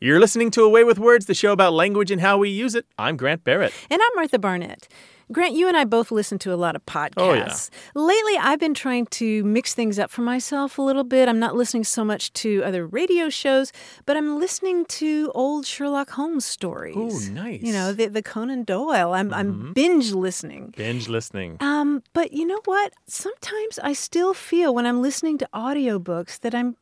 You're listening to Away with Words, the show about language and how we use it. I'm Grant Barrett. And I'm Martha Barnett. Grant, you and I both listen to a lot of podcasts. Oh, yeah. Lately, I've been trying to mix things up for myself a little bit. I'm not listening so much to other radio shows, but I'm listening to old Sherlock Holmes stories. Oh, nice. You know, the Conan Doyle. I'm binge listening. Binge listening. But you know what? Sometimes I still feel when I'm listening to audiobooks that I'm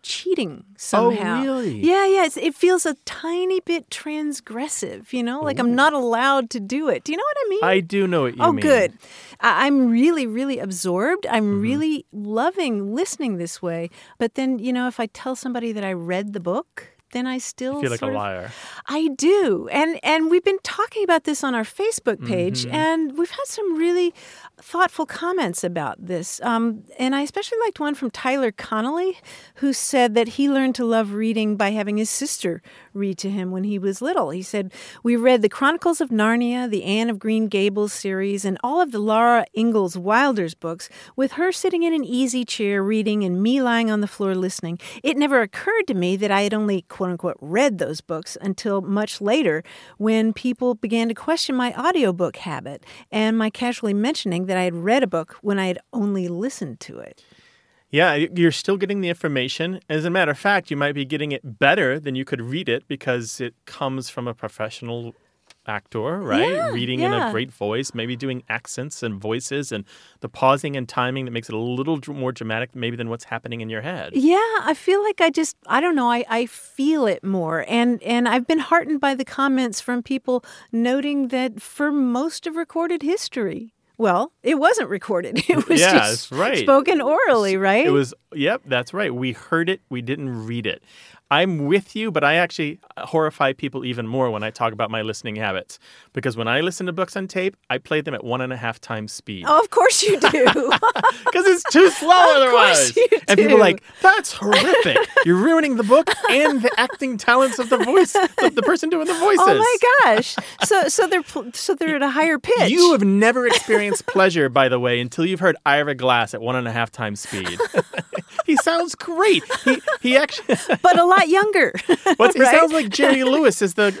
cheating somehow. Oh, really? Yeah. It feels a tiny bit transgressive, you know? Like I'm not allowed to do it. Do you know what I mean? I do know what you mean. Oh, good. I'm really, really absorbed. I'm really loving listening this way. But then, you know, if I tell somebody that I read the book, then I still you feel like a liar. I do. And we've been talking about this on our Facebook page, and we've had some really thoughtful comments about this. And I especially liked one from Tyler Connolly, who said that he learned to love reading by having his sister read to him when he was little. He said, "We read the Chronicles of Narnia, the Anne of Green Gables series, and all of the Laura Ingalls Wilder's books, with her sitting in an easy chair reading and me lying on the floor listening. It never occurred to me that I had only, quote-unquote, read those books until much later when people began to question my audiobook habit and my casually mentioning that I had read a book when I had only listened to it." Yeah, you're still getting the information. As a matter of fact, you might be getting it better than you could read it because it comes from a professional actor, right? Yeah, reading in a great voice, maybe doing accents and voices and the pausing and timing that makes it a little more dramatic maybe than what's happening in your head. Yeah, I feel like I feel it more. And I've been heartened by the comments from people noting that for most of recorded history, well, it wasn't recorded. It was just spoken orally, right? It was, yep, that's right. We heard it. We didn't read it. I'm with you, but I actually horrify people even more when I talk about my listening habits. Because when I listen to books on tape, I play them at 1.5 times speed. Oh, of course you do. Because it's too slow otherwise. You do. And people are like, that's horrific. You're ruining the book and the acting talents of the voice, the person doing the voices. Oh, my gosh. So they're at a higher pitch. You have never experienced pleasure, by the way, until you've heard Ira Glass at 1.5 times speed. He sounds great. He actually... But a lot younger. Right? He sounds like Jerry Lewis is the...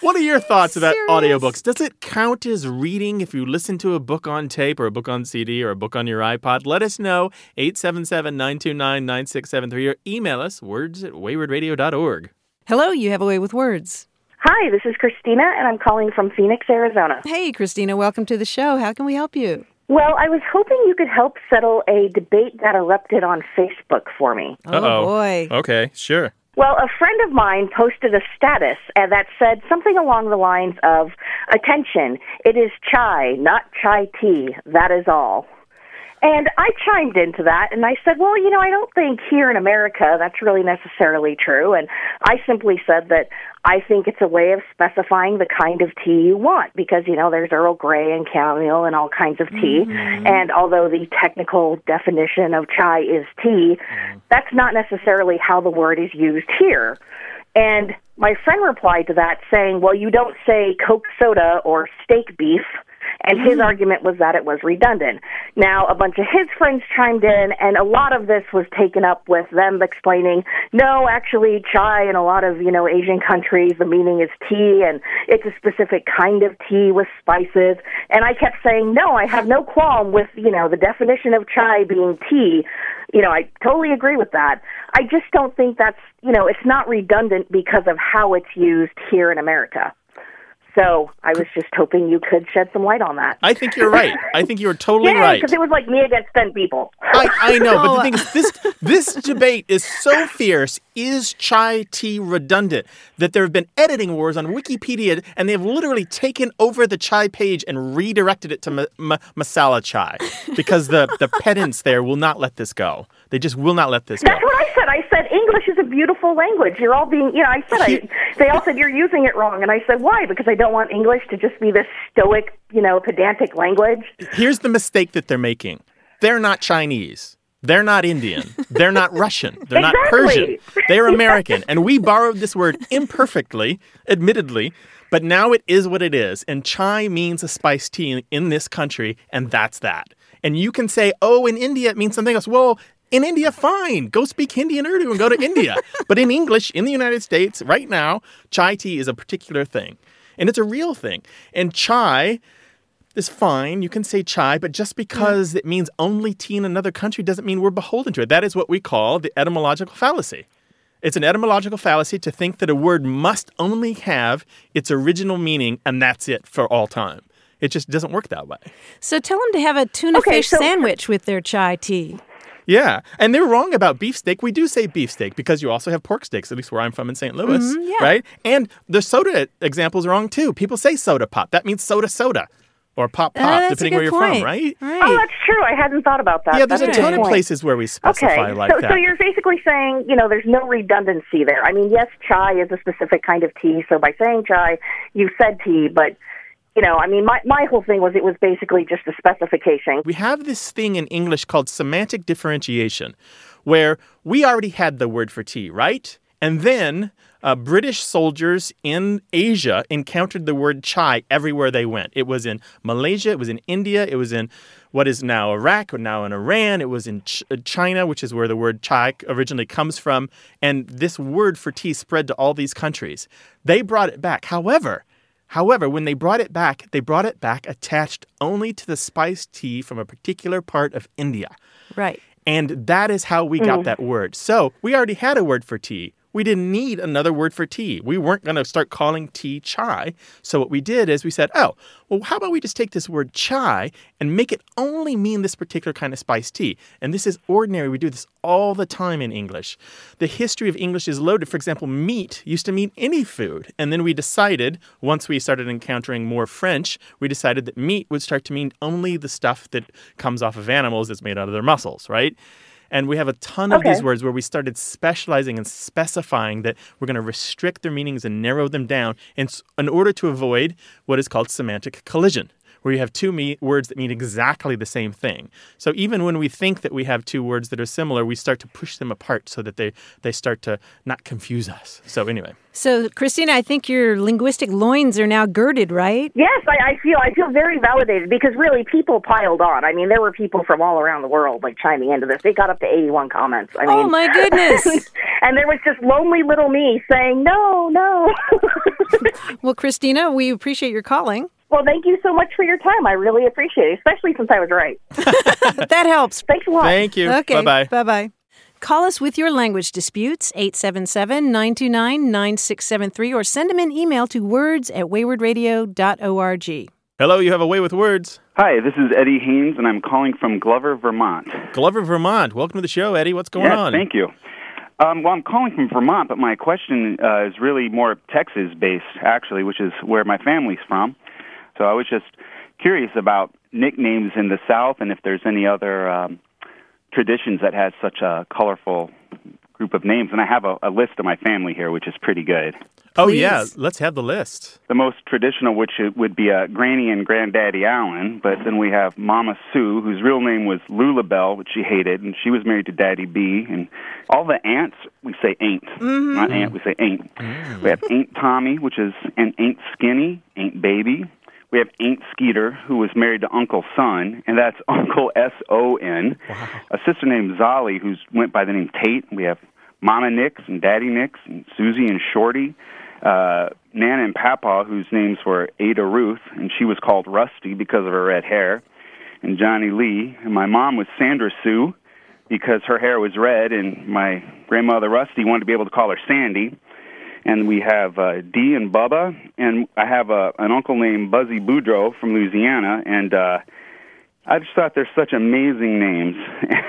What are your thoughts about audiobooks? Does it count as reading if you listen to a book on tape or a book on CD or a book on your iPod? Let us know, 877-929-9673, or email us, words@waywardradio.org. Hello, you have a way with words. Hi, this is Christina, and I'm calling from Phoenix, Arizona. Hey, Christina, welcome to the show. How can we help you? Well, I was hoping you could help settle a debate that erupted on Facebook for me. Uh-oh. Oh, boy. Okay, sure. Well, a friend of mine posted a status that said something along the lines of, "Attention, it is chai, not chai tea, that is all." And I chimed into that, and I said, well, you know, I don't think here in America that's really necessarily true. And I simply said that I think it's a way of specifying the kind of tea you want because, you know, there's Earl Grey and chamomile and all kinds of tea. Mm-hmm. And although the technical definition of chai is tea, that's not necessarily how the word is used here. And my friend replied to that saying, well, you don't say Coke soda or steak beef. And his argument was that it was redundant. Now, a bunch of his friends chimed in, and a lot of this was taken up with them explaining, no, actually, chai in a lot of, you know, Asian countries, the meaning is tea, and it's a specific kind of tea with spices. And I kept saying, no, I have no qualm with, you know, the definition of chai being tea. You know, I totally agree with that. I just don't think that's, you know, it's not redundant because of how it's used here in America. So I was just hoping you could shed some light on that. I think you're right. I think you're totally right. Because it was like me against 10 people. I know, but the thing is, this debate is so fierce. is chai tea redundant? That there have been editing wars on Wikipedia, and they have literally taken over the chai page and redirected it to masala chai because the pedants there will not let this go. They just will not let this go. That's what I said. I said English is a beautiful language. You're all being, you know, they all said you're using it wrong. And I said, why? Because I don't want English to just be this stoic, you know, pedantic language. Here's the mistake that they're making. They're not Chinese. They're not Indian. They're not Russian. They're not Persian. They're American. And we borrowed this word imperfectly, admittedly, but now it is what it is. And chai means a spice tea in this country, and that's that. And you can say, oh, in India it means something else. Well, in India, fine. Go speak Hindi and Urdu and go to India. But in English, in the United States, right now, chai tea is a particular thing. And it's a real thing. And chai is fine. You can say chai, but just because it means only tea in another country doesn't mean we're beholden to it. That is what we call the etymological fallacy. It's an etymological fallacy to think that a word must only have its original meaning, and that's it for all time. It just doesn't work that way. So tell them to have a tuna fish sandwich with their chai tea. Yeah, and they're wrong about beefsteak. We do say beefsteak because you also have pork steaks, at least where I'm from in St. Louis, right? And the soda example's wrong, too. People say soda pop. That means soda. Or pop, depending where you're from, right? Oh, that's true. I hadn't thought about that. Yeah, there's a ton of places where we specify that. So you're basically saying, you know, there's no redundancy there. I mean, yes, chai is a specific kind of tea. So by saying chai, you said tea, but, you know, I mean, my whole thing was it was basically just a specification. We have this thing in English called semantic differentiation, where we already had the word for tea, right? And then British soldiers in Asia encountered the word chai everywhere they went. It was in Malaysia, it was in India, it was in what is now Iraq, or now in Iran, it was in China, which is where the word chai originally comes from. And this word for tea spread to all these countries. They brought it back. However, when they brought it back attached only to the spice tea from a particular part of India. Right. And that is how we got that word. So we already had a word for tea. We didn't need another word for tea. We weren't going to start calling tea chai. So what we did is we said, oh, well, how about we just take this word chai and make it only mean this particular kind of spiced tea? And this is ordinary. We do this all the time in English. The history of English is loaded. For example, meat used to mean any food. And then we decided, once we started encountering more French, we decided that meat would start to mean only the stuff that comes off of animals that's made out of their muscles, right? And we have a ton of these words where we started specializing and specifying that we're going to restrict their meanings and narrow them down in order to avoid what is called semantic collision, where you have two words that mean exactly the same thing. So even when we think that we have two words that are similar, we start to push them apart so that they start to not confuse us. So anyway. So, Christina, I think your linguistic loins are now girded, right? Yes, I feel very validated because really people piled on. I mean, there were people from all around the world like chiming into this. They got up to 81 comments. I mean, oh my goodness! And there was just lonely little me saying no. Well, Christina, we appreciate your calling. Well, thank you so much for your time. I really appreciate it, especially since I was right. That helps. Thanks a lot. Thank you. Okay. Bye-bye. Bye-bye. Call us with your language disputes, 877-929-9673, or send them an email to words@waywardradio.org. Hello, you have Away with Words. Hi, this is Eddie Haynes, and I'm calling from Glover, Vermont. Glover, Vermont. Welcome to the show, Eddie. What's going on? Thank you. Well, I'm calling from Vermont, but my question is really more Texas-based, actually, which is where my family's from. So I was just curious about nicknames in the South and if there's any other traditions that has such a colorful group of names. And I have a list of my family here, which is pretty good. Oh, yeah. Let's have the list. The most traditional, which would be Granny and Granddaddy Allen. But then we have Mama Sue, whose real name was Lulabelle, which she hated. And she was married to Daddy B. And all the aunts, we say ain't. Mm-hmm. Not aunt, we say ain't. Mm-hmm. We have Ain't Tommy, which is an Ain't Skinny, Ain't Baby. We have Aunt Skeeter, who was married to Uncle Son, and that's Uncle S-O-N. Wow. A sister named Zolly, who went by the name Tate. We have Mama Nix and Daddy Nix and Susie and Shorty. Nana and Papa, whose names were Ada Ruth, and she was called Rusty because of her red hair. And Johnny Lee. And my mom was Sandra Sue because her hair was red, and my grandmother Rusty wanted to be able to call her Sandy. And we have Dee and Bubba, and I have an uncle named Buzzy Boudreaux from Louisiana, and I just thought they're such amazing names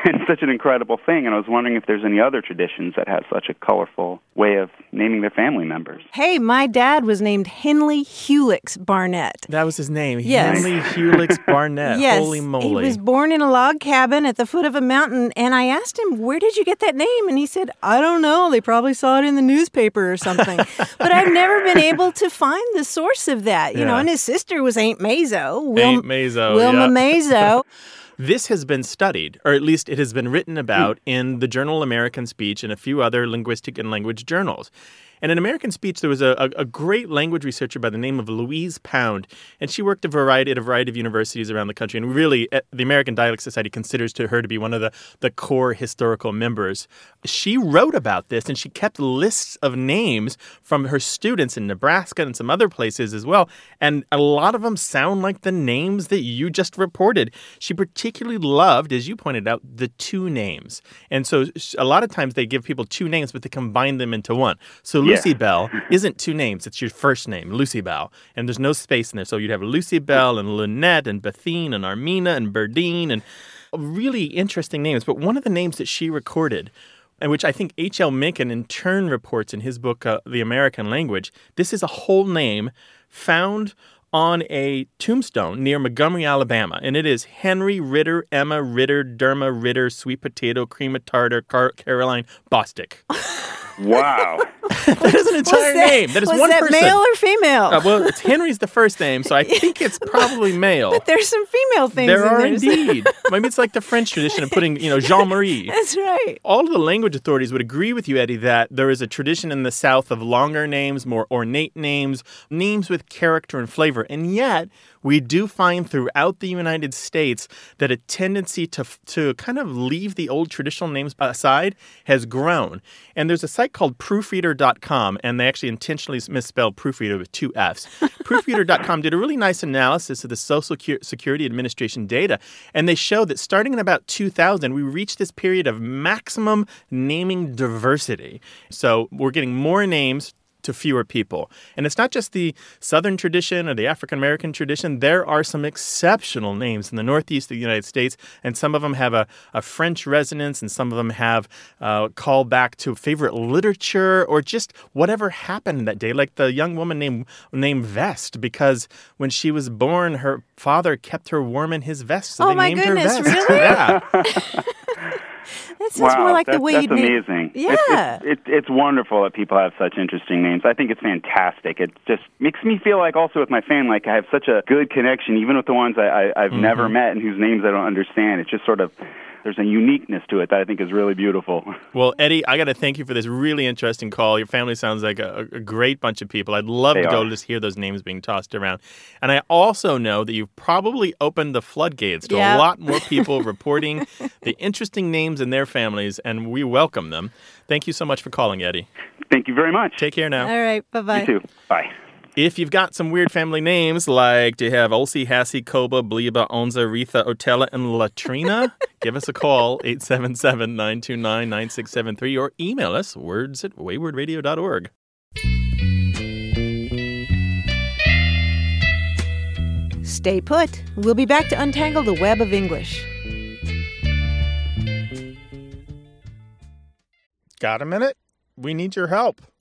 and such an incredible thing, and I was wondering if there's any other traditions that have such a colorful way of naming their family members. Hey, my dad was named Henley Hewlix Barnett. That was his name. Yes. Henley Hewlix Barnett. Yes. Holy moly. He was born in a log cabin at the foot of a mountain, and I asked him, where did you get that name? And he said, I don't know. They probably saw it in the newspaper or something. But I've never been able to find the source of that. You know, and his sister was Aunt Mazo. Wilma Mazo. This has been studied, or at least it has been written about in the journal American Speech and a few other linguistic and language journals. And in American Speech, there was a great language researcher by the name of Louise Pound, and she worked at a variety of universities around the country. And really, the American Dialect Society considers her to be one of the core historical members. She wrote about this, and she kept lists of names from her students in Nebraska and some other places as well. And a lot of them sound like the names that you just reported. She particularly loved, as you pointed out, the two names. And so a lot of times they give people two names, but they combine them into one. So Lucy Bell isn't two names. It's your first name, Lucy Bell. And there's no space in there. So you'd have Lucy Bell and Lynette and Bethune and Armina and Berdine and really interesting names. But one of the names that she recorded, and which I think H.L. Mencken in turn reports in his book, The American Language, this is a whole name found on a tombstone near Montgomery, Alabama. And it is Henry Ritter, Emma Ritter, Derma Ritter, Sweet Potato, Cream of Tartar, Caroline Bostick. Wow. That is an entire name. That is one person. Was that male or female? Well, it's Henry's the first name, so I think it's probably male. But there's some female things there in there. There are indeed. Maybe it's like the French tradition of putting, Jean-Marie. That's right. All of the language authorities would agree with you, Eddie, that there is a tradition in the South of longer names, more ornate names, names with character and flavor. And yet, we do find throughout the United States that a tendency to kind of leave the old traditional names aside has grown. And there's a site called Proofreader.com, and they actually intentionally misspelled proofreader with two Fs. Proofreader.com did a really nice analysis of the Social Security Administration data, and they show that starting in about 2000, we reached this period of maximum naming diversity. So we're getting more names to fewer people. And it's not just the Southern tradition or the African-American tradition. There are some exceptional names in the Northeast of the United States, and some of them have a French resonance, and some of them have call back to favorite literature or just whatever happened that day, like the young woman named Vest, because when she was born, her father kept her warm in his vest, so they named her Vest. Really? Yeah. That sounds more like the way you name. That's amazing. Yeah. It's wonderful that people have such interesting names. I think it's fantastic. It just makes me feel like also with my family, like I have such a good connection, even with the ones I've never met and whose names I don't understand. It's just sort of, there's a uniqueness to it that I think is really beautiful. Well, Eddie, I got to thank you for this really interesting call. Your family sounds like a great bunch of people. I'd love to go just hear those names being tossed around. And I also know that you've probably opened the floodgates to a lot more people reporting the interesting names in their families, and we welcome them. Thank you so much for calling, Eddie. Thank you very much. Take care now. All right. Bye-bye. You too. Bye. If you've got some weird family names, like do you have Olsi, Hassi, Koba, Bliba, Onza, Retha, Otella, and Latrina, give us a call, 877-929-9673, or email us, words@waywardradio.org. Stay put. We'll be back to untangle the web of English. Got a minute? We need your help.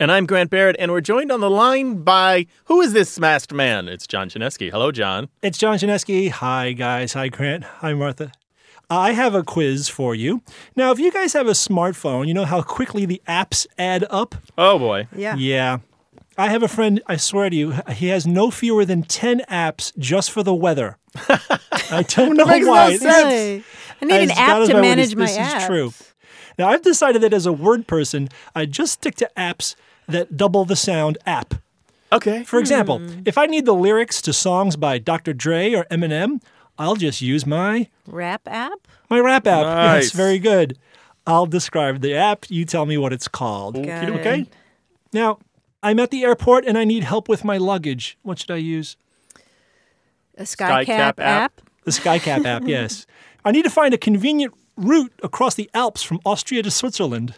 And I'm Grant Barrett, and we're joined on the line by, who is this masked man? It's John Janeski. Hello, John. It's John Janeski. Hi, guys. Hi, Grant. Hi, Martha. I have a quiz for you. Now, if you guys have a smartphone, you know how quickly the apps add up? Oh, boy. Yeah. Yeah. I have a friend, I swear to you, he has no fewer than 10 apps just for the weather. I don't know why. Makes no sense. I need an app to manage my apps. This is true. Now, I've decided that as a word person, I just stick to apps that double the sound app. Okay. For example, if I need the lyrics to songs by Dr. Dre or Eminem, I'll just use my... Rap app? My rap app. Nice. Yes, very good. I'll describe the app. You tell me what it's called. Okay. Now, I'm at the airport and I need help with my luggage. What should I use? A SkyCap app. The SkyCap app, yes. I need to find a convenient route across the Alps from Austria to Switzerland.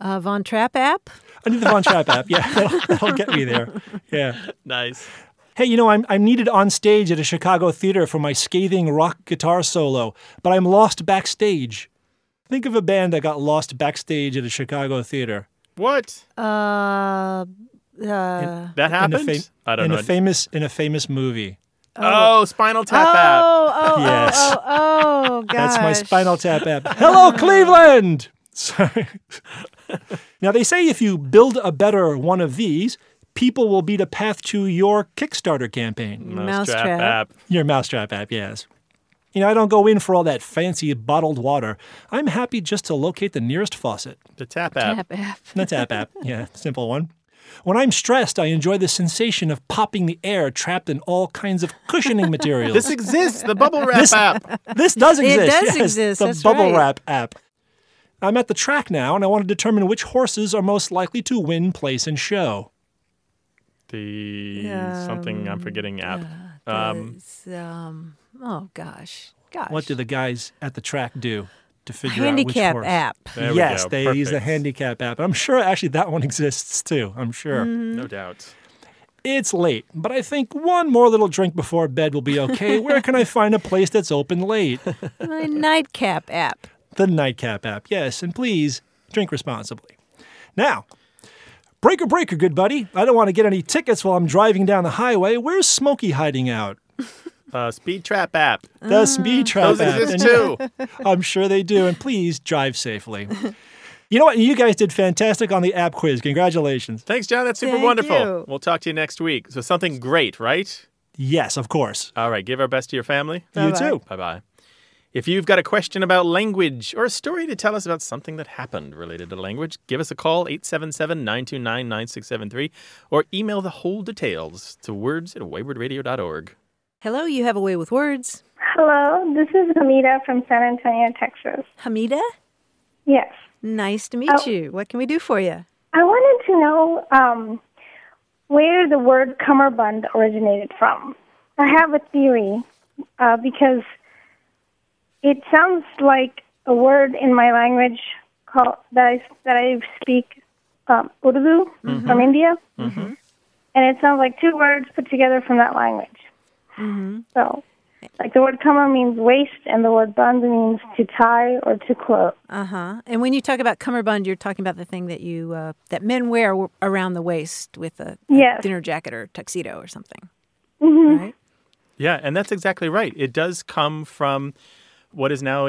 Von Trapp app? I need the Von Trapp app, yeah. That'll get me there. Yeah. Nice. Hey, you know, I'm needed on stage at a Chicago theater for my scathing rock guitar solo, but I'm lost backstage. Think of a band that got lost backstage at a Chicago theater. What? That happened? I don't know. In a famous movie. Oh, Spinal Tap app. Yes. Gosh. That's my Spinal Tap app. Hello, Cleveland! Sorry. Now, they say if you build a better one of these, people will be the path to your Kickstarter campaign. Mousetrap app. Your Mousetrap app, yes. You know, I don't go in for all that fancy bottled water. I'm happy just to locate the nearest faucet. The Tap app. The Tap app, yeah, simple one. When I'm stressed, I enjoy the sensation of popping the air trapped in all kinds of cushioning materials. This exists, the Bubble Wrap app. This does exist. It does exist, the that's Bubble Wrap app. I'm at the track now, and I want to determine which horses are most likely to win, place, and show. The something I'm forgetting app. What do the guys at the track do? To figure out which horse. Handicap app. Yes, they use the handicap app. I'm sure actually that one exists too. I'm sure. Mm-hmm. No doubt. It's late, but I think one more little drink before bed will be okay. Where can I find a place that's open late? My nightcap app. The nightcap app, yes. And please drink responsibly. Now, breaker, good buddy. I don't want to get any tickets while I'm driving down the highway. Where's Smokey hiding out? Speed Trap app. The Speed Trap app. Those exist too. I'm sure they do. And please drive safely. You know what? You guys did fantastic on the app quiz. Congratulations. Thanks, John. That's super wonderful. You. We'll talk to you next week. So something great, right? Yes, of course. All right. Give our best to your family. You too. Bye-bye. If you've got a question about language or a story to tell us about something that happened related to language, give us a call, 877-929-9673, or email the whole details to words@awaywardradio.org. Hello, you have a way with words. Hello, this is Hamida from San Antonio, Texas. Hamida? Yes. Nice to meet you. What can we do for you? I wanted to know where the word cummerbund originated from. I have a theory because it sounds like a word in my language that I speak Urdu from India, and it sounds like two words put together from that language. Mm-hmm. So, like the word "kummer" means waist, and the word "bund" means to tie or to close. And when you talk about cummerbund, you're talking about the thing that you that men wear around the waist with a dinner jacket or tuxedo or something. Mm-hmm. Right? Yeah, and that's exactly right. It does come from what is now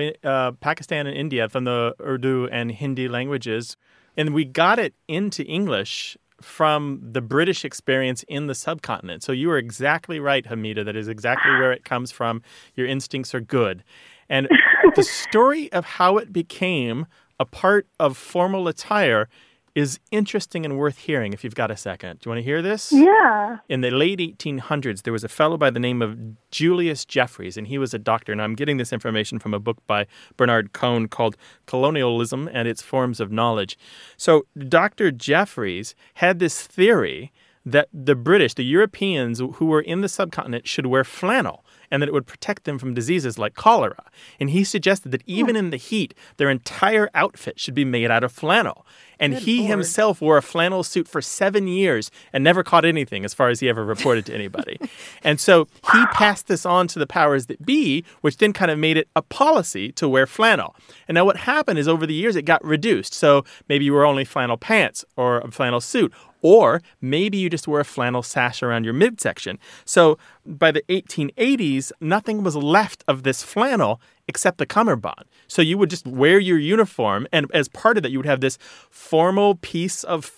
Pakistan and India, from the Urdu and Hindi languages, and we got it into English from the British experience in the subcontinent. So you are exactly right, Hamida. That is exactly where it comes from. Your instincts are good. And the story of how it became a part of formal attire is interesting and worth hearing if you've got a second. Do you want to hear this? Yeah. In the late 1800s, there was a fellow by the name of Julius Jeffreys, and he was a doctor. And I'm getting this information from a book by Bernard Cohn called Colonialism and Its Forms of Knowledge. So Dr. Jeffreys had this theory that the British, the Europeans who were in the subcontinent, should wear flannel, and that it would protect them from diseases like cholera. And he suggested that even in the heat, their entire outfit should be made out of flannel. And he himself wore a flannel suit for 7 years and never caught anything as far as he ever reported to anybody. And so he passed this on to the powers that be, which then kind of made it a policy to wear flannel. And now what happened is over the years it got reduced. So maybe you were only flannel pants or a flannel suit, or maybe you just wore a flannel sash around your midsection. So by the 1880s, nothing was left of this flannel except the cummerbund. So you would just wear your uniform, and as part of that, you would have this formal piece of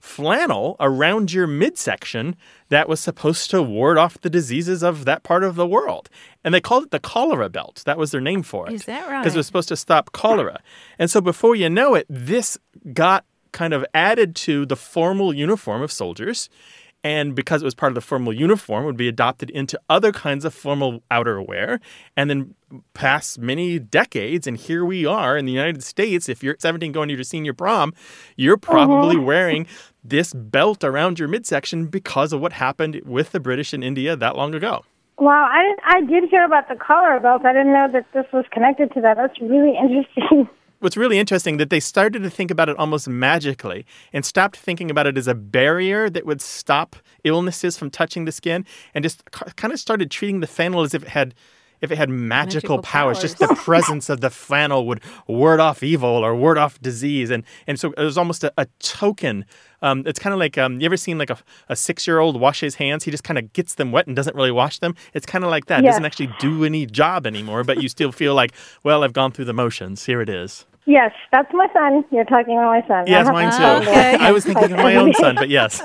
flannel around your midsection that was supposed to ward off the diseases of that part of the world. And they called it the cholera belt. That was their name for it. Is that right? Because it was supposed to stop cholera. And so before you know it, this got kind of added to the formal uniform of soldiers, and because it was part of the formal uniform, would be adopted into other kinds of formal outerwear, and then past many decades, and here we are in the United States, if you're 17 going to your senior prom, you're probably wearing this belt around your midsection because of what happened with the British in India that long ago. Wow, I did hear about the collar belt. I didn't know that this was connected to that. That's really interesting. What's really interesting that they started to think about it almost magically and stopped thinking about it as a barrier that would stop illnesses from touching the skin, and just kind of started treating the flannel as if it had magical powers. Just the presence of the flannel would ward off evil or ward off disease. And so it was almost a token. It's kind of like, you ever seen like a 6-year-old wash his hands? He just kind of gets them wet and doesn't really wash them. It's kind of like that. Yes. It doesn't actually do any job anymore, but you still feel like, well, I've gone through the motions. Here it is. Yes, that's my son. You're talking about my son. Yes, mine too. Okay. I was thinking of my own son, but yes.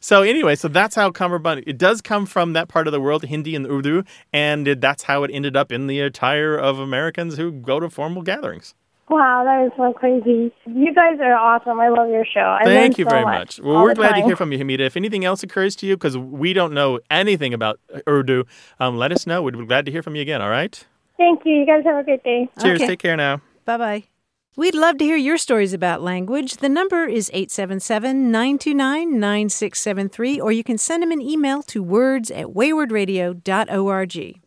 So anyway, so that's how cummerbund, it does come from that part of the world, Hindi and Urdu, and that's how it ended up in the attire of Americans who go to formal gatherings. Wow, that is so crazy. You guys are awesome. I love your show. Thank you so very much. Well, we're glad to hear from you, Hamida. If anything else occurs to you, because we don't know anything about Urdu, let us know. We'd be glad to hear from you again, all right? Thank you. You guys have a great day. Cheers. Okay. Take care now. Bye-bye. We'd love to hear your stories about language. The number is 877-929-9673, or you can send them an email to words@waywardradio.org.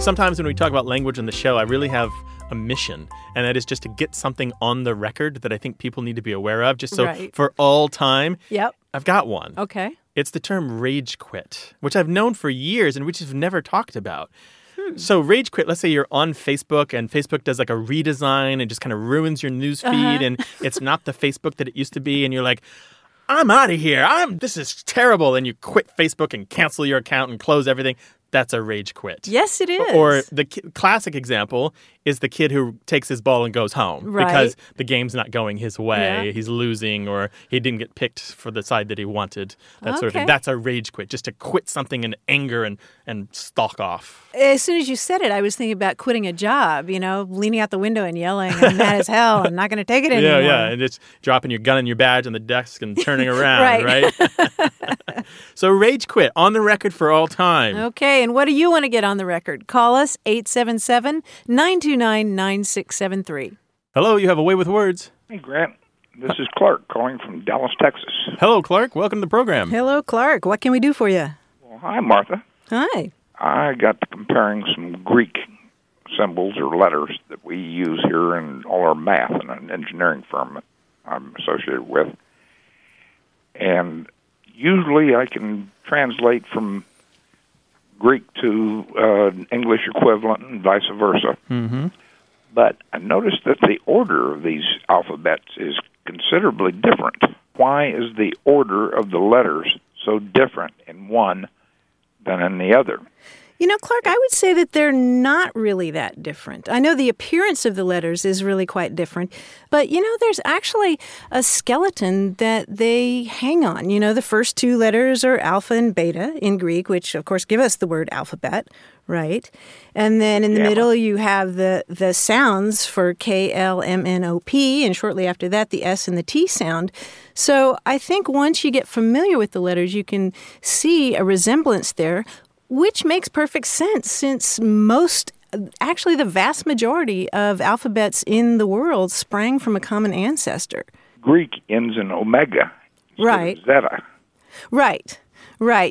Sometimes when we talk about language on the show, I really have a mission, and that is just to get something on the record that I think people need to be aware of, just so for all time. Yep. I've got one. Okay. It's the term rage quit, which I've known for years and which I've never talked about. So rage quit, let's say you're on Facebook and Facebook does like a redesign and just kind of ruins your news feed and it's not the Facebook that it used to be, and you're like, I'm out of here. This is terrible. And you quit Facebook and cancel your account and close everything. That's a rage quit. Yes, it is. Or the classic example is the kid who takes his ball and goes home because the game's not going his way. Yeah. He's losing, or he didn't get picked for the side that he wanted. That sort of thing. That's a rage quit, just to quit something in anger and stalk off. As soon as you said it, I was thinking about quitting a job, you know, leaning out the window and yelling, I'm mad as hell, I'm not going to take it anymore. Yeah, and just dropping your gun and your badge on the desk and turning around, right? So rage quit, on the record for all time. Okay. And what do you want to get on the record? Call us, 877-929-9673. Hello, you have Away with Words. Hey, Grant. This is Clark calling from Dallas, Texas. Hello, Clark. Welcome to the program. Hello, Clark. What can we do for you? Well, hi, Martha. Hi. I got to comparing some Greek symbols or letters that we use here in all our math in an engineering firm that I'm associated with. And usually I can translate from Greek to English equivalent and vice versa. Mm-hmm. But I noticed that the order of these alphabets is considerably different. Why is the order of the letters so different in one than in the other? You know, Clark, I would say that they're not really that different. I know the appearance of the letters is really quite different, but, you know, there's actually a skeleton that they hang on. You know, the first two letters are alpha and beta in Greek, which, of course, give us the word alphabet, right? And then in the middle, you have the sounds for K, L, M, N, O, P, and shortly after that, the S and the T sound. So I think once you get familiar with the letters, you can see a resemblance there, which makes perfect sense since actually the vast majority of alphabets in the world sprang from a common ancestor. Greek ends in omega. Right. Zeta. Right.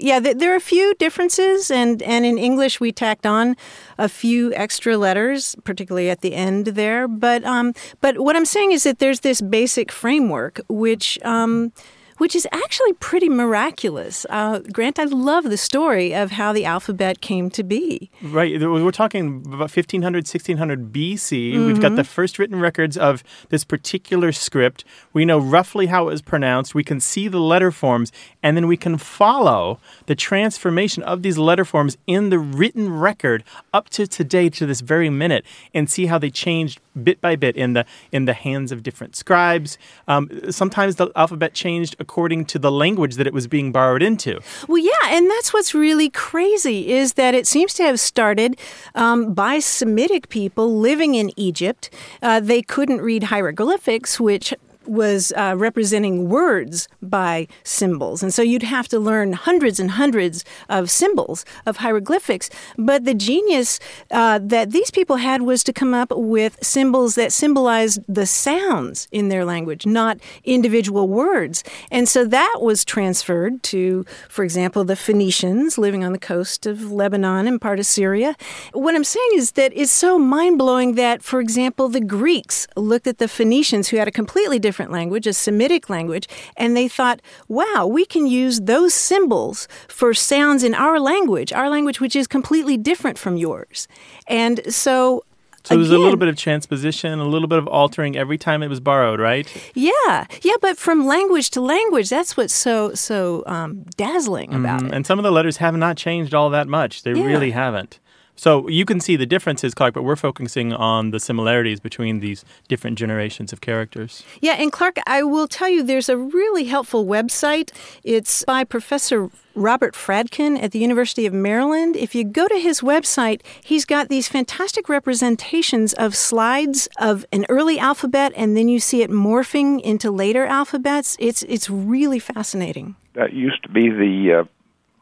Yeah, there are a few differences, and in English we tacked on a few extra letters, particularly at the end there. But what I'm saying is that there's this basic framework, which is actually pretty miraculous. Grant, I love the story of how the alphabet came to be. Right. We're talking about 1500, 1600 BC. Mm-hmm. We've got the first written records of this particular script. We know roughly how it was pronounced. We can see the letter forms, and then we can follow the transformation of these letter forms in the written record up to today, to this very minute, and see how they changed bit by bit in the hands of different scribes. Sometimes the alphabet changed according to the language that it was being borrowed into. Well, yeah, and that's what's really crazy is that it seems to have started by Semitic people living in Egypt. They couldn't read hieroglyphics, which was representing words by symbols. And so you'd have to learn hundreds and hundreds of symbols, of hieroglyphics. But the genius that these people had was to come up with symbols that symbolized the sounds in their language, not individual words. And so that was transferred to, for example, the Phoenicians living on the coast of Lebanon and part of Syria. What I'm saying is that it's so mind-blowing that, for example, the Greeks looked at the Phoenicians, who had a completely different language, a Semitic language, and they thought, wow, we can use those symbols for sounds in our language which is completely different from yours. And so it was a little bit of transposition, a little bit of altering every time it was borrowed, right? Yeah, but from language to language, that's what's so dazzling about it. And some of the letters have not changed all that much. They really haven't. So you can see the differences, Clark, but we're focusing on the similarities between these different generations of characters. Yeah, and Clark, I will tell you there's a really helpful website. It's by Professor Robert Fradkin at the University of Maryland. If you go to his website, he's got these fantastic representations of slides of an early alphabet, and then you see it morphing into later alphabets. It's really fascinating. That used to be the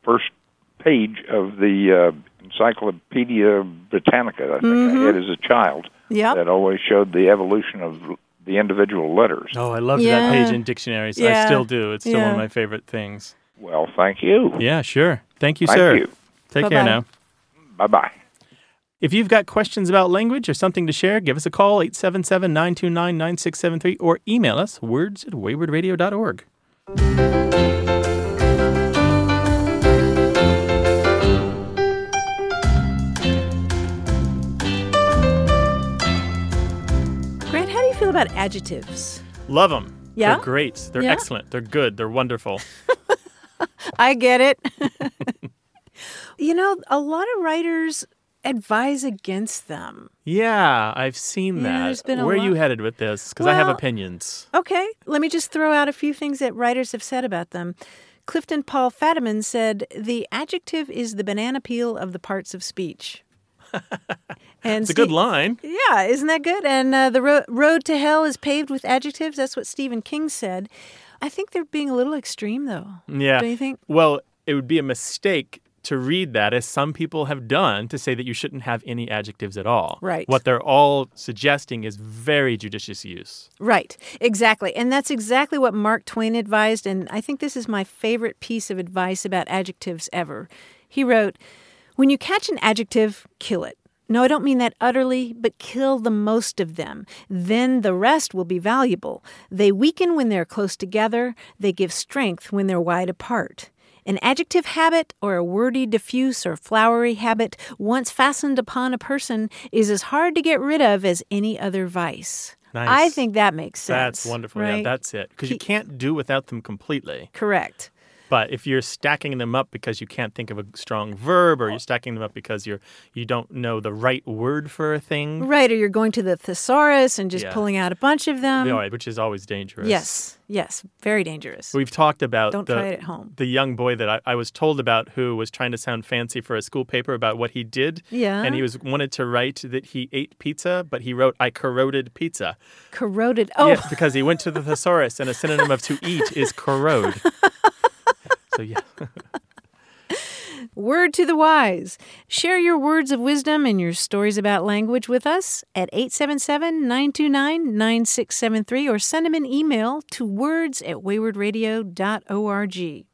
first page of the Encyclopedia Britannica, I think I had as a child, that always showed the evolution of the individual letters. Oh, I loved that page in dictionaries. Yeah. I still do. It's still one of my favorite things. Well, thank you. Yeah, sure. Thank you, sir. Thank you. Take care now. Bye-bye. If you've got questions about language or something to share, give us a call, 877-929-9673, or email us, words@waywardradio.org. About adjectives. Love them. Yeah? They're great. They're excellent. They're good. They're wonderful. I get it. You know, a lot of writers advise against them. Yeah, I've seen that. Where are you headed with this? Because I have opinions. Okay. Let me just throw out a few things that writers have said about them. Clifton Paul Fadiman said, "The adjective is the banana peel of the parts of speech." It's a good line. Yeah, isn't that good? And the road to hell is paved with adjectives. That's what Stephen King said. I think they're being a little extreme, though. Yeah. Don't you think? Well, it would be a mistake to read that, as some people have done, to say that you shouldn't have any adjectives at all. Right. What they're all suggesting is very judicious use. Right. Exactly. And that's exactly what Mark Twain advised. And I think this is my favorite piece of advice about adjectives ever. He wrote, "When you catch an adjective, kill it. No, I don't mean that utterly, but kill the most of them. Then the rest will be valuable. They weaken when they're close together. They give strength when they're wide apart. An adjective habit, or a wordy, diffuse, or flowery habit, once fastened upon a person, is as hard to get rid of as any other vice." Nice. I think that makes sense. That's wonderful. Right? Yeah, that's it. Because you can't do without them completely. Correct. But if you're stacking them up because you can't think of a strong verb, or you're stacking them up because you don't know the right word for a thing. Right, or you're going to the thesaurus and just pulling out a bunch of them. Right, which is always dangerous. Yes, very dangerous. We've talked about try it at home. The young boy that I was told about, who was trying to sound fancy for a school paper about what he did. Yeah. And he wanted to write that he ate pizza, but he wrote, "I corroded pizza." Corroded. Oh. Yes, because he went to the thesaurus, and a synonym of to eat is corrode. So, yeah. Word to the wise. Share your words of wisdom and your stories about language with us at 877-929-9673, or send them an email to words@waywardradio.org.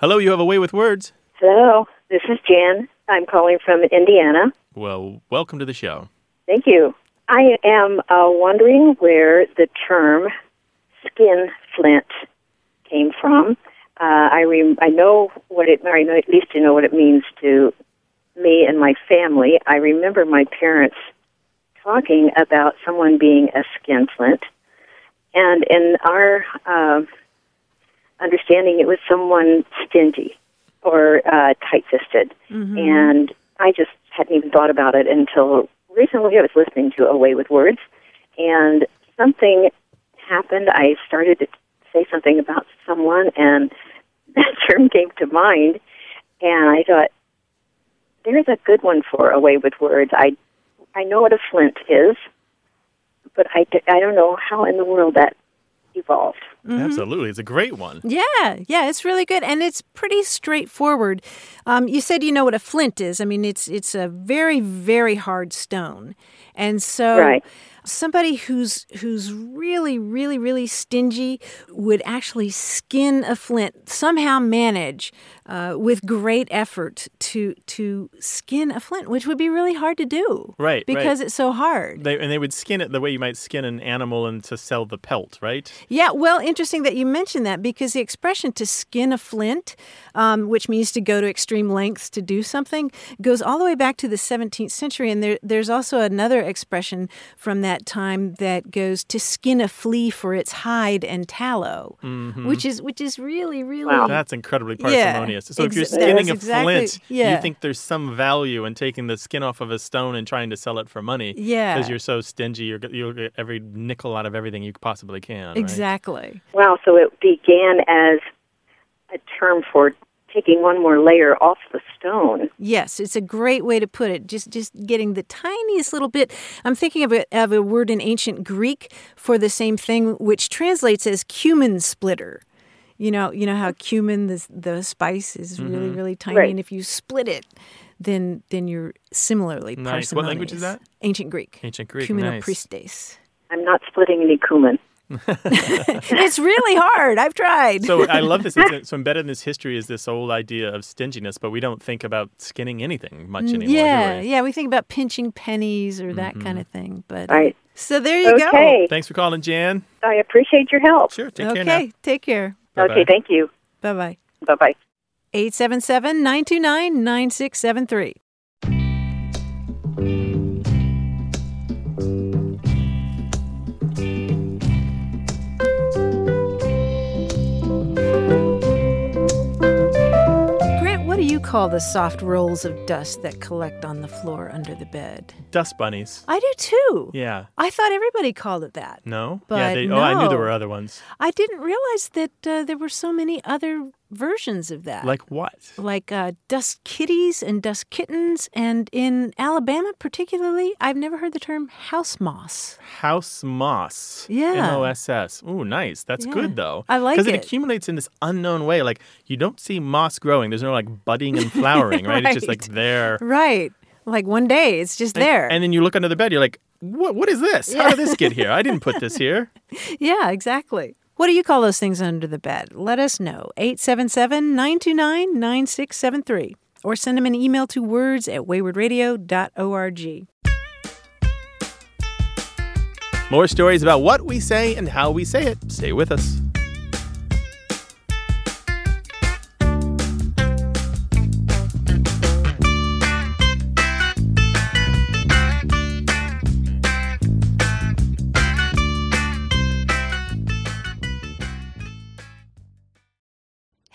Hello, you have a way with words. Hello, this is Jan. I'm calling from Indiana. Well, welcome to the show. Thank you. I am wondering where the term skinflint came from. I know what it, or I know, at least you know what it means to me and my family. I remember my parents talking about someone being a skinflint, and in our understanding, it was someone stingy or tight-fisted. Mm-hmm. And I just hadn't even thought about it until recently. I was listening to Away with Words, and something happened. I started to say something about someone, and that term came to mind, and I thought, there's a good one for Away with Words. I know what a flint is, but I don't know how in the world that evolved. Mm-hmm. Absolutely. It's a great one. Yeah, it's really good. And it's pretty straightforward. You said you know what a flint is. I mean, it's a very, very hard stone. And so somebody who's really, really, really stingy would actually skin a flint, somehow manage with great effort to skin a flint, which would be really hard to do. Right. Because it's so hard. They would skin it the way you might skin an animal and to sell the pelt, right? Yeah, well, interesting that you mentioned that, because the expression to skin a flint, which means to go to extreme lengths to do something, goes all the way back to the 17th century. And there's also another expression from that time that goes to skin a flea for its hide and tallow, mm-hmm. which is really, really... Wow, that's incredibly parsimonious. Yeah, so if you're skinning a flint, you think there's some value in taking the skin off of a stone and trying to sell it for money. Yeah. Because you're so stingy, you'll get every nickel out of everything you possibly can. Exactly. Right? Wow, so it began as a term for taking one more layer off the stone. Yes, it's a great way to put it, just getting the tiniest little bit. I'm thinking of a word in Ancient Greek for the same thing, which translates as cumin splitter. You know how cumin, the spice, is mm-hmm. really, really tiny, and if you split it, then you're similarly parsimonious. What language is that? Ancient Greek. Cuminopristes. I'm not splitting any cumin. It's really hard. I've tried. So I love this. So embedded in this history is this old idea of stinginess, but we don't think about skinning anything much anymore. Yeah, do we? Yeah. We think about pinching pennies or that kind of thing. But so there you go. Thanks for calling, Jan. I appreciate your help. Sure. Take care now. Okay. Take care. Bye-bye. Okay. Thank you. Bye bye. Bye bye. 877-929-9673. You call the soft rolls of dust that collect on the floor under the bed? Dust bunnies. I do too. Yeah. I thought everybody called it that. No? But no. I knew there were other ones. I didn't realize that there were so many other versions of that. Like what? Like dust kitties and dust kittens, and in Alabama particularly, I've never heard the term house moss. House moss. Yeah. M-O-S-S. Ooh, nice. That's good, though. I like it. Because it accumulates in this unknown way. Like, you don't see moss growing. There's no, like, budding and flowering, right? It's just, like, there. Right. Like, one day, it's just there. And then you look under the bed, you're like, what is this? Yeah. How did this get here? I didn't put this here. Yeah, exactly. What do you call those things under the bed? Let us know. 877-929-9673. Or send them an email to words@waywardradio.org. More stories about what we say and how we say it. Stay with us.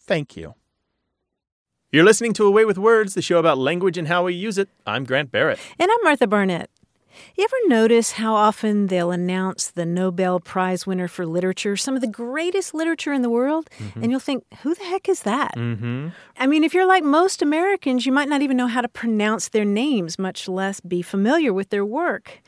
Thank you. You're listening to Away with Words, the show about language and how we use it. I'm Grant Barrett. And I'm Martha Barnett. You ever notice how often they'll announce the Nobel Prize winner for literature, some of the greatest literature in the world, and you'll think, who the heck is that? Mm-hmm. I mean, if you're like most Americans, you might not even know how to pronounce their names, much less be familiar with their work.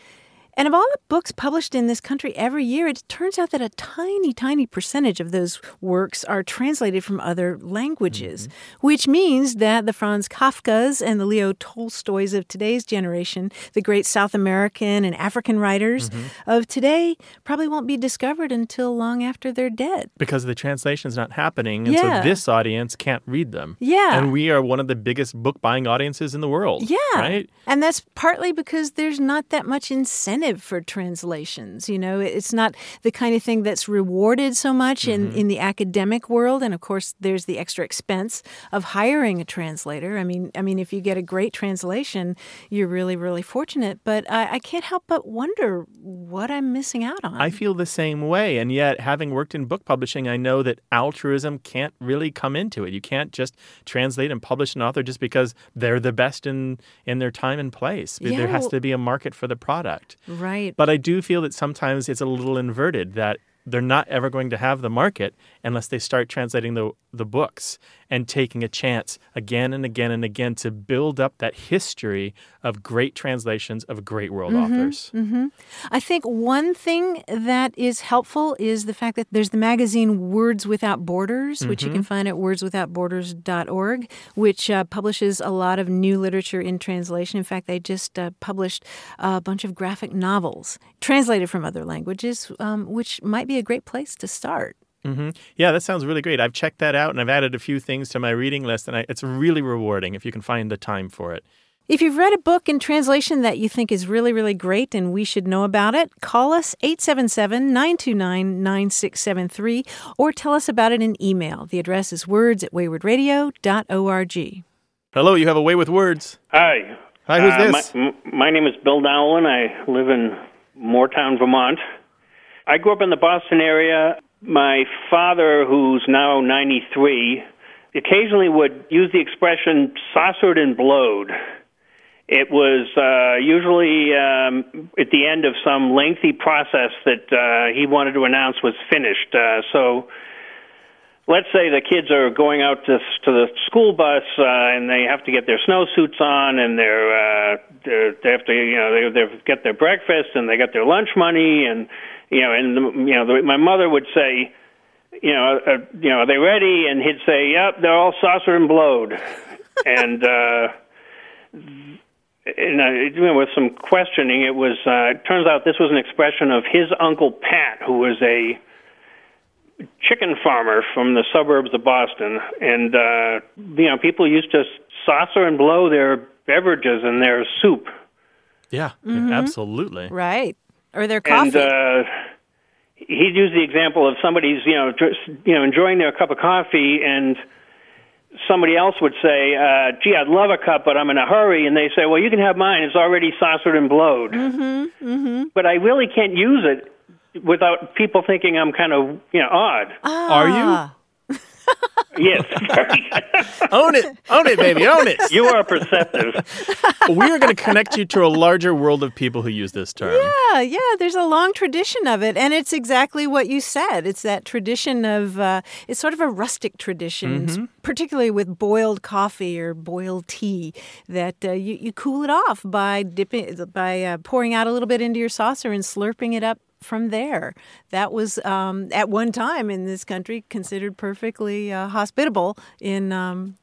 And of all the books published in this country every year, it turns out that a tiny, tiny percentage of those works are translated from other languages, which means that the Franz Kafkas and the Leo Tolstoys of today's generation, the great South American and African writers of today, probably won't be discovered until long after they're dead. Because the translation's not happening, and so this audience can't read them. Yeah. And we are one of the biggest book-buying audiences in the world. Yeah. Right? And that's partly because there's not that much incentive for translations. You know, it's not the kind of thing that's rewarded so much in the academic world. And of course, there's the extra expense of hiring a translator. I mean, if you get a great translation, you're really, really fortunate. But I can't help but wonder what I'm missing out on. I feel the same way. And yet, having worked in book publishing, I know that altruism can't really come into it. You can't just translate and publish an author just because they're the best in their time and place. Yeah, there has to be a market for the product. Right. But I do feel that sometimes it's a little inverted, that they're not ever going to have the market unless they start translating the books and taking a chance again and again and again to build up that history of great translations of great world authors. I think one thing that is helpful is the fact that there's the magazine Words Without Borders, which you can find at wordswithoutborders.org, which publishes a lot of new literature in translation. In fact, they just published a bunch of graphic novels translated from other languages, which might be a great place to start. Yeah, that sounds really great. I've checked that out, and I've added a few things to my reading list, and it's really rewarding if you can find the time for it. If you've read a book in translation that you think is really, really great and we should know about it, call us 877-929-9673 or tell us about it in email. The address is words@waywardradio.org. Hello, you have Away with Words. Hi. Hi, who's this? My name is Bill Dowlin. I live in Moortown, Vermont. I grew up in the Boston area. My father, who's now 93, occasionally would use the expression saucered and blowed. It was usually at the end of some lengthy process that he wanted to announce was finished. So let's say the kids are going out to the school bus and they have to get their snowsuits on and they've got their breakfast and they got their lunch money my mother would say, are they ready? And he'd say, yep, they're all saucered and blowed. and with some questioning, it turns out this was an expression of his Uncle Pat, who was a chicken farmer from the suburbs of Boston. And, people used to saucer and blow their beverages and their soup. Yeah, absolutely. Right. Or their coffee. And he'd use the example of somebody's, enjoying their cup of coffee, and somebody else would say, gee, I'd love a cup, but I'm in a hurry. And they say, well, you can have mine. It's already saucered and blowed. But I really can't use it without people thinking I'm kind of, odd. Are you? Yes. Own it, baby, own it. You are perceptive. We are going to connect you to a larger world of people who use this term. Yeah, there's a long tradition of it, and it's exactly what you said. It's that tradition of, it's sort of a rustic tradition, particularly with boiled coffee or boiled tea, that you cool it off by pouring out a little bit into your saucer and slurping it up from there. That was, at one time in this country, considered perfectly hospitable in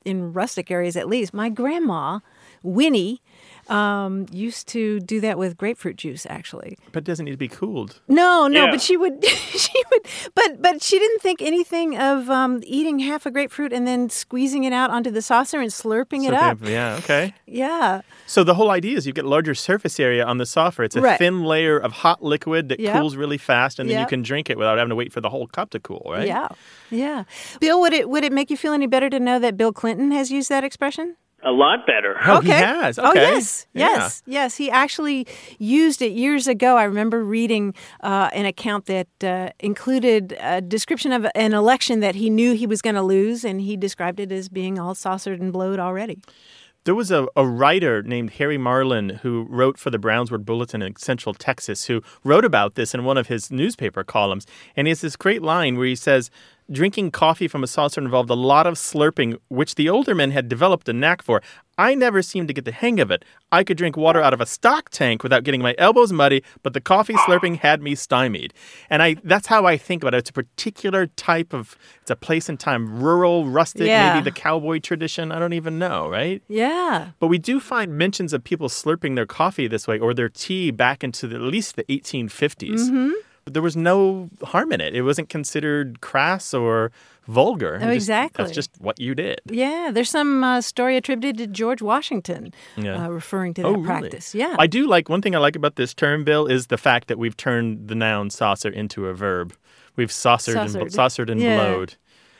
rustic areas, at least. My grandma, Winnie, used to do that with grapefruit juice, actually. But it doesn't need to be cooled. No, yeah. But she would, but she didn't think anything of eating half a grapefruit and then squeezing it out onto the saucer and slurping it up. Yeah, okay. Yeah. So the whole idea is you get larger surface area on the saucer. It's a thin layer of hot liquid that cools really fast, and then you can drink it without having to wait for the whole cup to cool, right? Yeah. Bill, would it make you feel any better to know that Bill Clinton has used that expression? A lot better. Oh, okay. He has. Okay. Oh, yes. He actually used it years ago. I remember reading an account that included a description of an election that he knew he was going to lose, and he described it as being all saucered and blowed already. There was a writer named Harry Marlin who wrote for the Brownsward Bulletin in Central Texas who wrote about this in one of his newspaper columns. And he has this great line where he says, drinking coffee from a saucer involved a lot of slurping, which the older men had developed a knack for. I never seemed to get the hang of it. I could drink water out of a stock tank without getting my elbows muddy, but the coffee slurping had me stymied. And that's how I think about it. It's a particular type of, it's a place and time, rural, rustic, maybe the cowboy tradition. I don't even know, right? Yeah. But we do find mentions of people slurping their coffee this way or their tea back into at least the 1850s. Mm-hmm. But there was no harm in it. It wasn't considered crass or vulgar. Oh, exactly. That's just what you did. Yeah, there's some story attributed to George Washington referring to that practice. Really? Yeah. One thing I like about this term, Bill, is the fact that we've turned the noun saucer into a verb. We've saucered and blowed.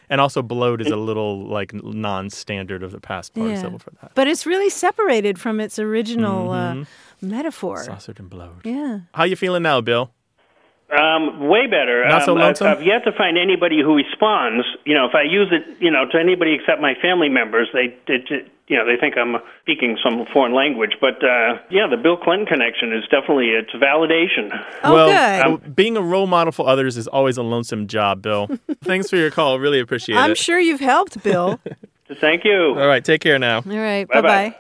And also blowed is a little non-standard of the past participle for that. But it's really separated from its original metaphor. Saucered and blowed. Yeah. How you feeling now, Bill? Way better. Not so lonesome? I've yet to find anybody who responds. You know, if I use it, to anybody except my family members, they think I'm speaking some foreign language. But, the Bill Clinton connection is definitely, it's validation. Oh, well, good. Being a role model for others is always a lonesome job, Bill. Thanks for your call. Really appreciate it. I'm sure you've helped, Bill. Thank you. All right. Take care now. All right. Bye-bye.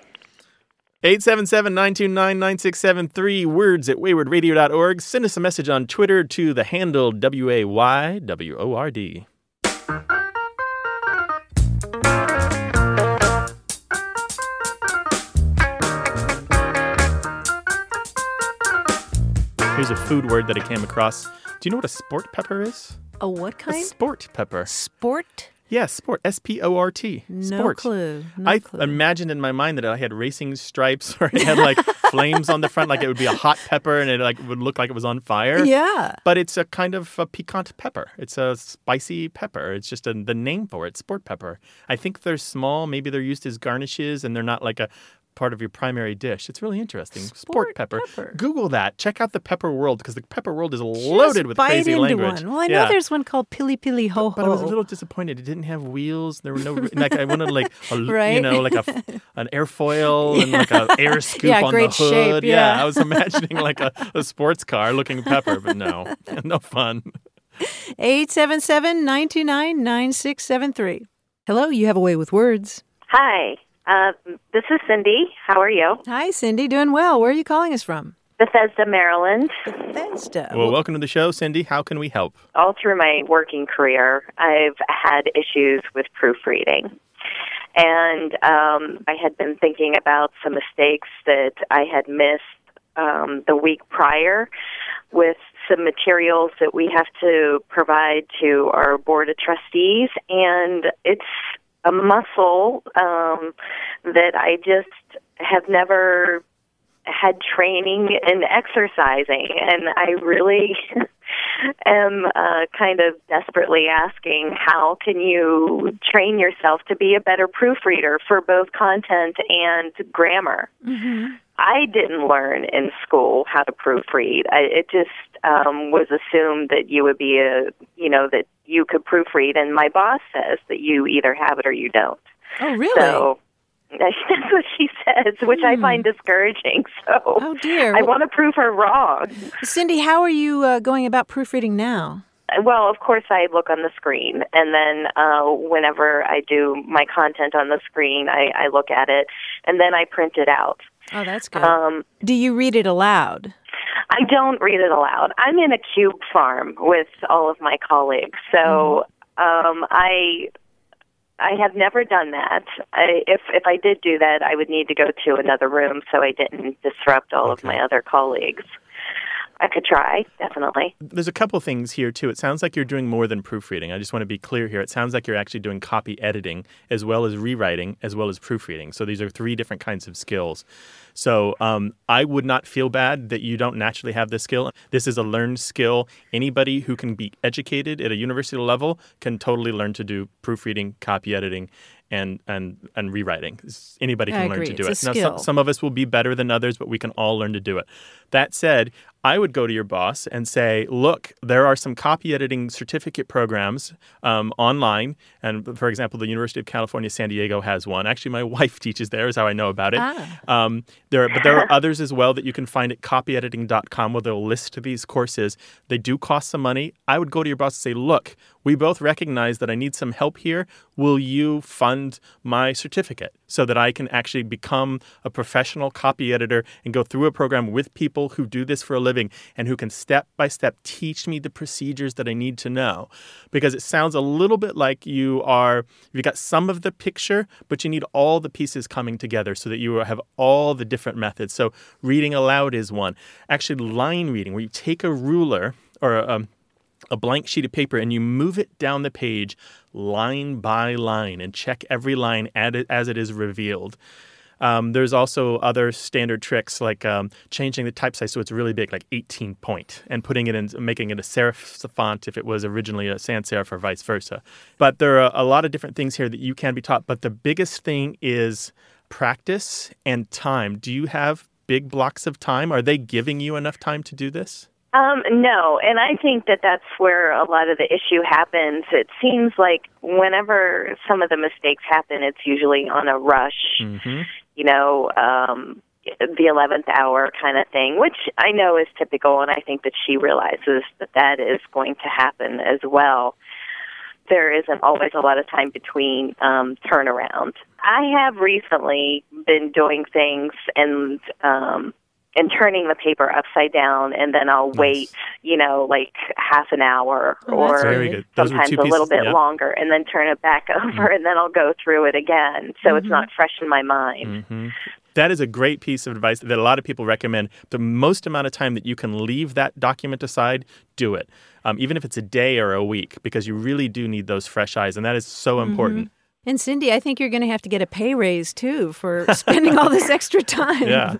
877-929-9673, words at waywardradio.org. Send us a message on Twitter to the handle WAYWORD. Here's a food word that I came across. Do you know what a sport pepper is? A what kind? A sport pepper. Sport? Yeah, sport. S-P-O-R-T. No clue. I imagined in my mind that I had racing stripes or it had flames on the front, it would be a hot pepper and it would look like it was on fire. Yeah. But it's a kind of a piquant pepper. It's a spicy pepper. It's just the name for it, sport pepper. I think they're small. Maybe they're used as garnishes and they're not a part of your primary dish. It's really interesting. Sport pepper. Google that. Check out the pepper world because the pepper world is loaded with crazy language. One. Well, I know there's one called Pili Pili Ho Ho. But I was a little disappointed. It didn't have wheels. There were no I wanted an airfoil and an air scoop on the hood. Shape, I was imagining a sports car looking pepper, but no. No fun. 877-929-9673. Hello, you have a way with words. Hi. This is Cindy. How are you? Hi, Cindy. Doing well. Where are you calling us from? Bethesda, Maryland. Bethesda. Well, welcome to the show, Cindy. How can we help? All through my working career, I've had issues with proofreading. And I had been thinking about some mistakes that I had missed the week prior with some materials that we have to provide to our Board of Trustees. And it's a muscle that I just have never had training in exercising, and I really am kind of desperately asking, how can you train yourself to be a better proofreader for both content and grammar? Mm-hmm. I didn't learn in school how to proofread. It just was assumed that you would be that you could proofread, and my boss says that you either have it or you don't. Oh, really? So that's what she says, which I find discouraging. So oh, dear. I want to prove her wrong. Cindy, how are you going about proofreading now? Well, of course, I look on the screen, and then whenever I do my content on the screen, I look at it, and then I print it out. Oh, that's good. Do you read it aloud? I don't read it aloud. I'm in a cube farm with all of my colleagues, so I have never done that. If I did do that, I would need to go to another room so I didn't disrupt all of my other colleagues. I could try, definitely. There's a couple things here, too. It sounds like you're doing more than proofreading. I just want to be clear here. It sounds like you're actually doing copy editing as well as rewriting as well as proofreading. So these are three different kinds of skills. So I would not feel bad that you don't naturally have this skill. This is a learned skill. Anybody who can be educated at a university level can totally learn to do proofreading, copy editing, and rewriting. Anybody can learn to do it. Now, some of us will be better than others, but we can all learn to do it. That said, I would go to your boss and say, look, there are some copy editing certificate programs online. And for example, the University of California, San Diego has one. Actually, my wife teaches there is how I know about it. But there are others as well that you can find at copyediting.com where they'll list these courses. They do cost some money. I would go to your boss and say, look, We both recognize that I need some help here. Will you fund my certificate so that I can actually become a professional copy editor and go through a program with people who do this for a living and who can step by step teach me the procedures that I need to know? Because it sounds a little bit like you've got some of the picture, but you need all the pieces coming together so that you have all the different methods. So reading aloud is one. Actually, line reading, where you take a ruler or a blank sheet of paper and you move it down the page line by line and check every line as it is revealed. There's also other standard tricks like changing the type size so it's really big, like 18 point, and putting it in, making it a serif font if it was originally a sans serif or vice versa. But there are a lot of different things here that you can be taught. But the biggest thing is practice and time. Do you have big blocks of time? Are they giving you enough time to do this? No, and I think that that's where a lot of the issue happens. It seems like whenever some of the mistakes happen, it's usually on a rush, the 11th hour kind of thing, which I know is typical, and I think that she realizes that that is going to happen as well. There isn't always a lot of time between turnarounds. I have recently been doing things and turning the paper upside down, and then I'll wait, like half an hour or sometimes a little bit longer, and then turn it back over, and then I'll go through it again. So it's not fresh in my mind. That is a great piece of advice that a lot of people recommend. The most amount of time that you can leave that document aside, do it, even if it's a day or a week, because you really do need those fresh eyes, and that is so important. And Cindy, I think you're going to have to get a pay raise, too, for spending all this extra time. Yeah.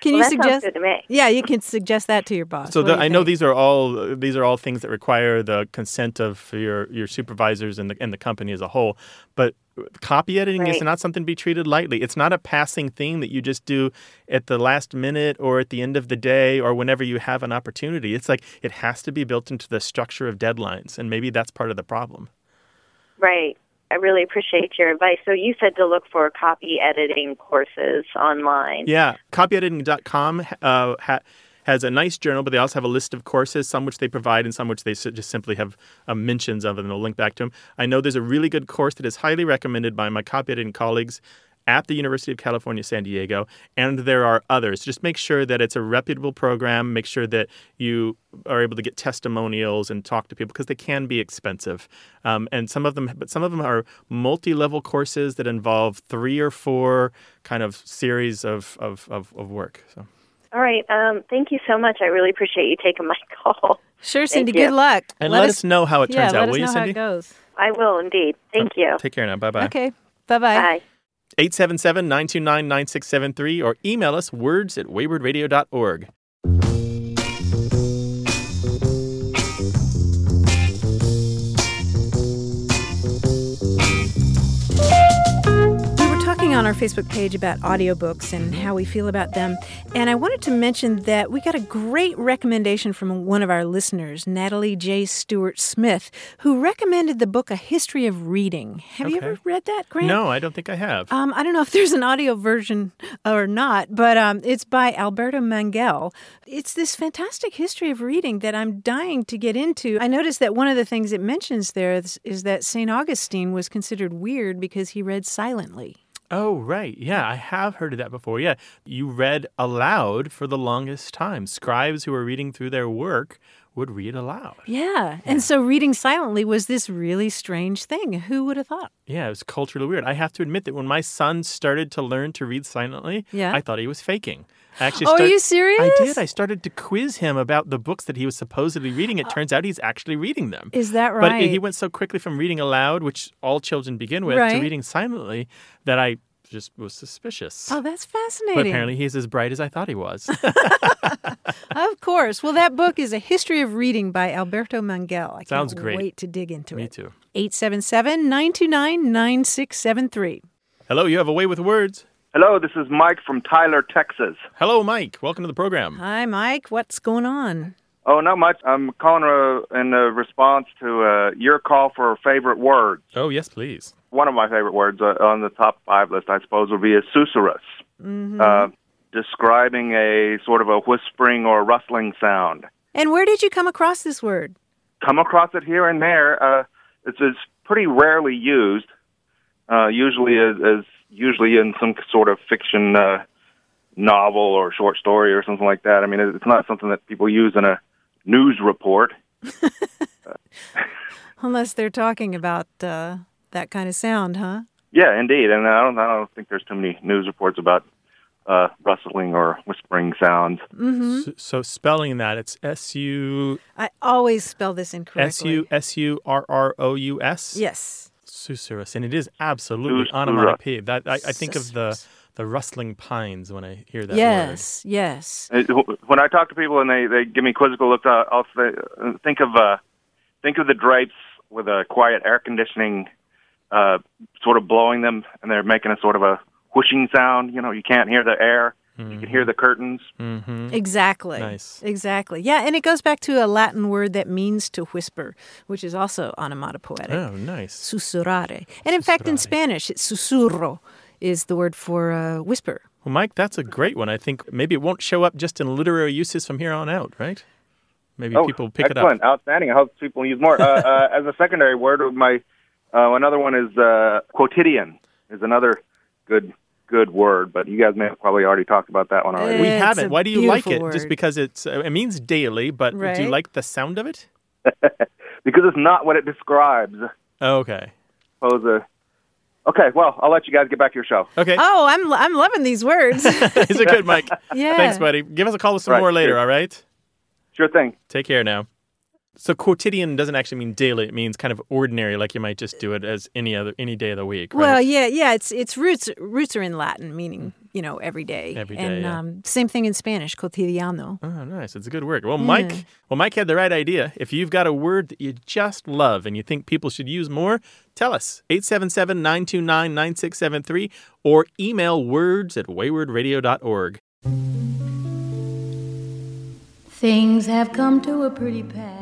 Can you suggest? Yeah, you can suggest that to your boss. So I know these are all things that require the consent of your supervisors and the company as a whole. But copy editing is not something to be treated lightly. It's not a passing thing that you just do at the last minute or at the end of the day or whenever you have an opportunity. It's like it has to be built into the structure of deadlines, and maybe that's part of the problem. Right. I really appreciate your advice. So you said to look for copy editing courses online. Yeah, copyediting.com has a nice journal, but they also have a list of courses, some which they provide and some which they just simply have mentions of, and they'll link back to them. I know there's a really good course that is highly recommended by my copy editing colleagues at the University of California, San Diego, and there are others. Just make sure that it's a reputable program. Make sure that you are able to get testimonials and talk to people, because they can be expensive. And some of them are multi-level courses that involve 3 or 4 kind of series of work. So. All right. Thank you so much. I really appreciate you taking my call. Sure, Cindy. Good luck. And let us know how it turns out, will you, Cindy? How it goes. I will, indeed. Thank you. Take care now. Bye-bye. Okay. Bye-bye. Bye. 877-929-9673, or email us words@waywardradio.org. We were talking on our Facebook page about audiobooks and how we feel about them, and I wanted to mention that we got a great recommendation from one of our listeners, Natalie J. Stewart-Smith, who recommended the book A History of Reading. Have you ever read that, Grant? No, I don't think I have. I don't know if there's an audio version or not, but it's by Alberto Mangel. It's this fantastic history of reading that I'm dying to get into. I noticed that one of the things it mentions there is that St. Augustine was considered weird because he read silently. Oh, right. Yeah, I have heard of that before. Yeah, you read aloud for the longest time. Scribes who were reading through their work would read aloud. Yeah, and so reading silently was this really strange thing. Who would have thought? Yeah, it was culturally weird. I have to admit that when my son started to learn to read silently, I thought he was faking. Are you serious? I did. I started to quiz him about the books that he was supposedly reading. It turns out he's actually reading them. Is that right? But he went so quickly from reading aloud, which all children begin with, to reading silently, that I just was suspicious. Oh, that's fascinating. But apparently he's as bright as I thought he was. Of course. Well, that book is A History of Reading by Alberto Mangel. I can't wait to dig into it. Me too. 877-929-9673. Hello, you have A Way with Words. Hello, this is Mike from Tyler, Texas. Hello, Mike. Welcome to the program. Hi, Mike. What's going on? Oh, not much. I'm calling in response to your call for favorite words. Oh, yes, please. One of my favorite words on the top 5 list, I suppose, would be a susurrus, describing a sort of a whispering or rustling sound. And where did you come across this word? come across it here and there. It's pretty rarely used, usually as usually in some sort of fiction novel or short story or something like that. I mean, it's not something that people use in a news report. Unless they're talking about that kind of sound, huh? Yeah, indeed. And I don't think there's too many news reports about rustling or whispering sounds. Mm-hmm. So spelling that, it's S-U... I always spell this incorrectly. S-U-S-U-R-R-O-U-S? Yes. Susurrus. And it is absolutely onomatopoeia. That, I think of the rustling pines when I hear that word. Yes, yes. When I talk to people and they give me quizzical looks, I'll say, think of the drapes with a quiet air conditioning sort of blowing them, and they're making a sort of a whooshing sound. You know, you can't hear the air. Mm-hmm. You can hear the curtains. Mm-hmm. Exactly. Nice. Exactly. Yeah, and it goes back to a Latin word that means to whisper, which is also onomatopoetic. Oh, nice. Susurrare. And in fact, in Spanish, it's susurro is the word for whisper. Well, Mike, that's a great one. I think maybe it won't show up just in literary uses from here on out, right? Maybe people pick it up. Excellent. Outstanding. I hope people use more. As a secondary word, my another one is quotidian is another good word, but you guys may have probably already talked about that one already. We haven't. Why do you like it? Word. Just because it means daily, but do you like the sound of it? Because it's not what it describes. Oh, okay. Okay, well, I'll let you guys get back to your show. Okay. Oh, I'm loving these words. These are good, Mike. Yeah. Thanks, buddy. Give us a call with some more later, all right? Sure thing. Take care now. So quotidian doesn't actually mean daily. It means kind of ordinary, like you might just do it as any day of the week. Right? Well, yeah. Its roots are in Latin, meaning every day. Every day, and same thing in Spanish, cotidiano. Oh, nice. It's a good word. Well, yeah. Mike had the right idea. If you've got a word that you just love and you think people should use more, tell us 877-929-9673 or email words@waywardradio.org. Things have come to a pretty pass.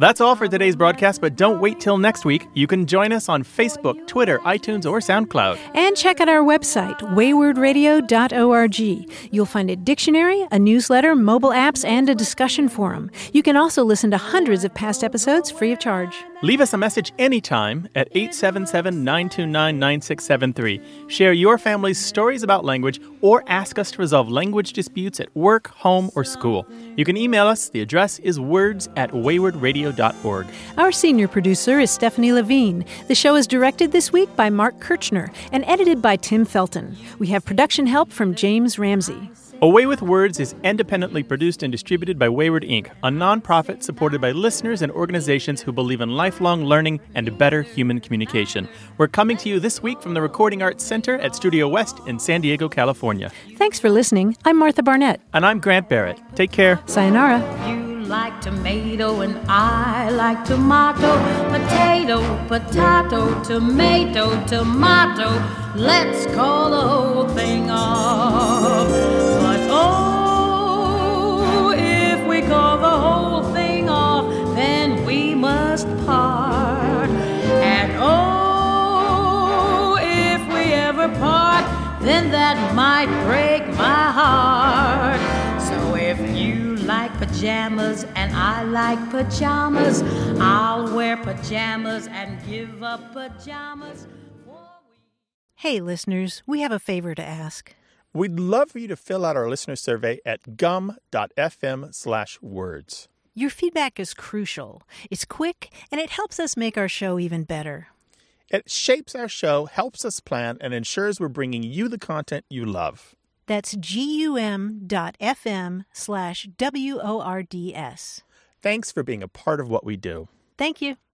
That's all for today's broadcast, but don't wait till next week. You can join us on Facebook, Twitter, iTunes, or SoundCloud. And check out our website, waywardradio.org. You'll find a dictionary, a newsletter, mobile apps, and a discussion forum. You can also listen to hundreds of past episodes free of charge. Leave us a message anytime at 877-929-9673. Share your family's stories about language or ask us to resolve language disputes at work, home, or school. You can email us. The address is words@waywardradio.org. Our senior producer is Stephanie Levine. The show is directed this week by Mark Kirchner and edited by Tim Felton. We have production help from James Ramsey. Away with Words is independently produced and distributed by Wayward Inc., a nonprofit supported by listeners and organizations who believe in lifelong learning and better human communication. We're coming to you this week from the Recording Arts Center at Studio West in San Diego, California. Thanks for listening. I'm Martha Barnett. And I'm Grant Barrett. Take care. Sayonara. You like tomato and I like tomato. Potato, potato, tomato, tomato. Let's call the whole thing off. Oh, if we call the whole thing off, then we must part. And oh, if we ever part, then that might break my heart. So if you like pajamas and I like pajamas, I'll wear pajamas and give up pajamas. Hey, listeners, we have a favor to ask. We'd love for you to fill out our listener survey at gum.fm/words. Your feedback is crucial. It's quick, and it helps us make our show even better. It shapes our show, helps us plan, and ensures we're bringing you the content you love. That's gum.fm/words. Thanks for being a part of what we do. Thank you.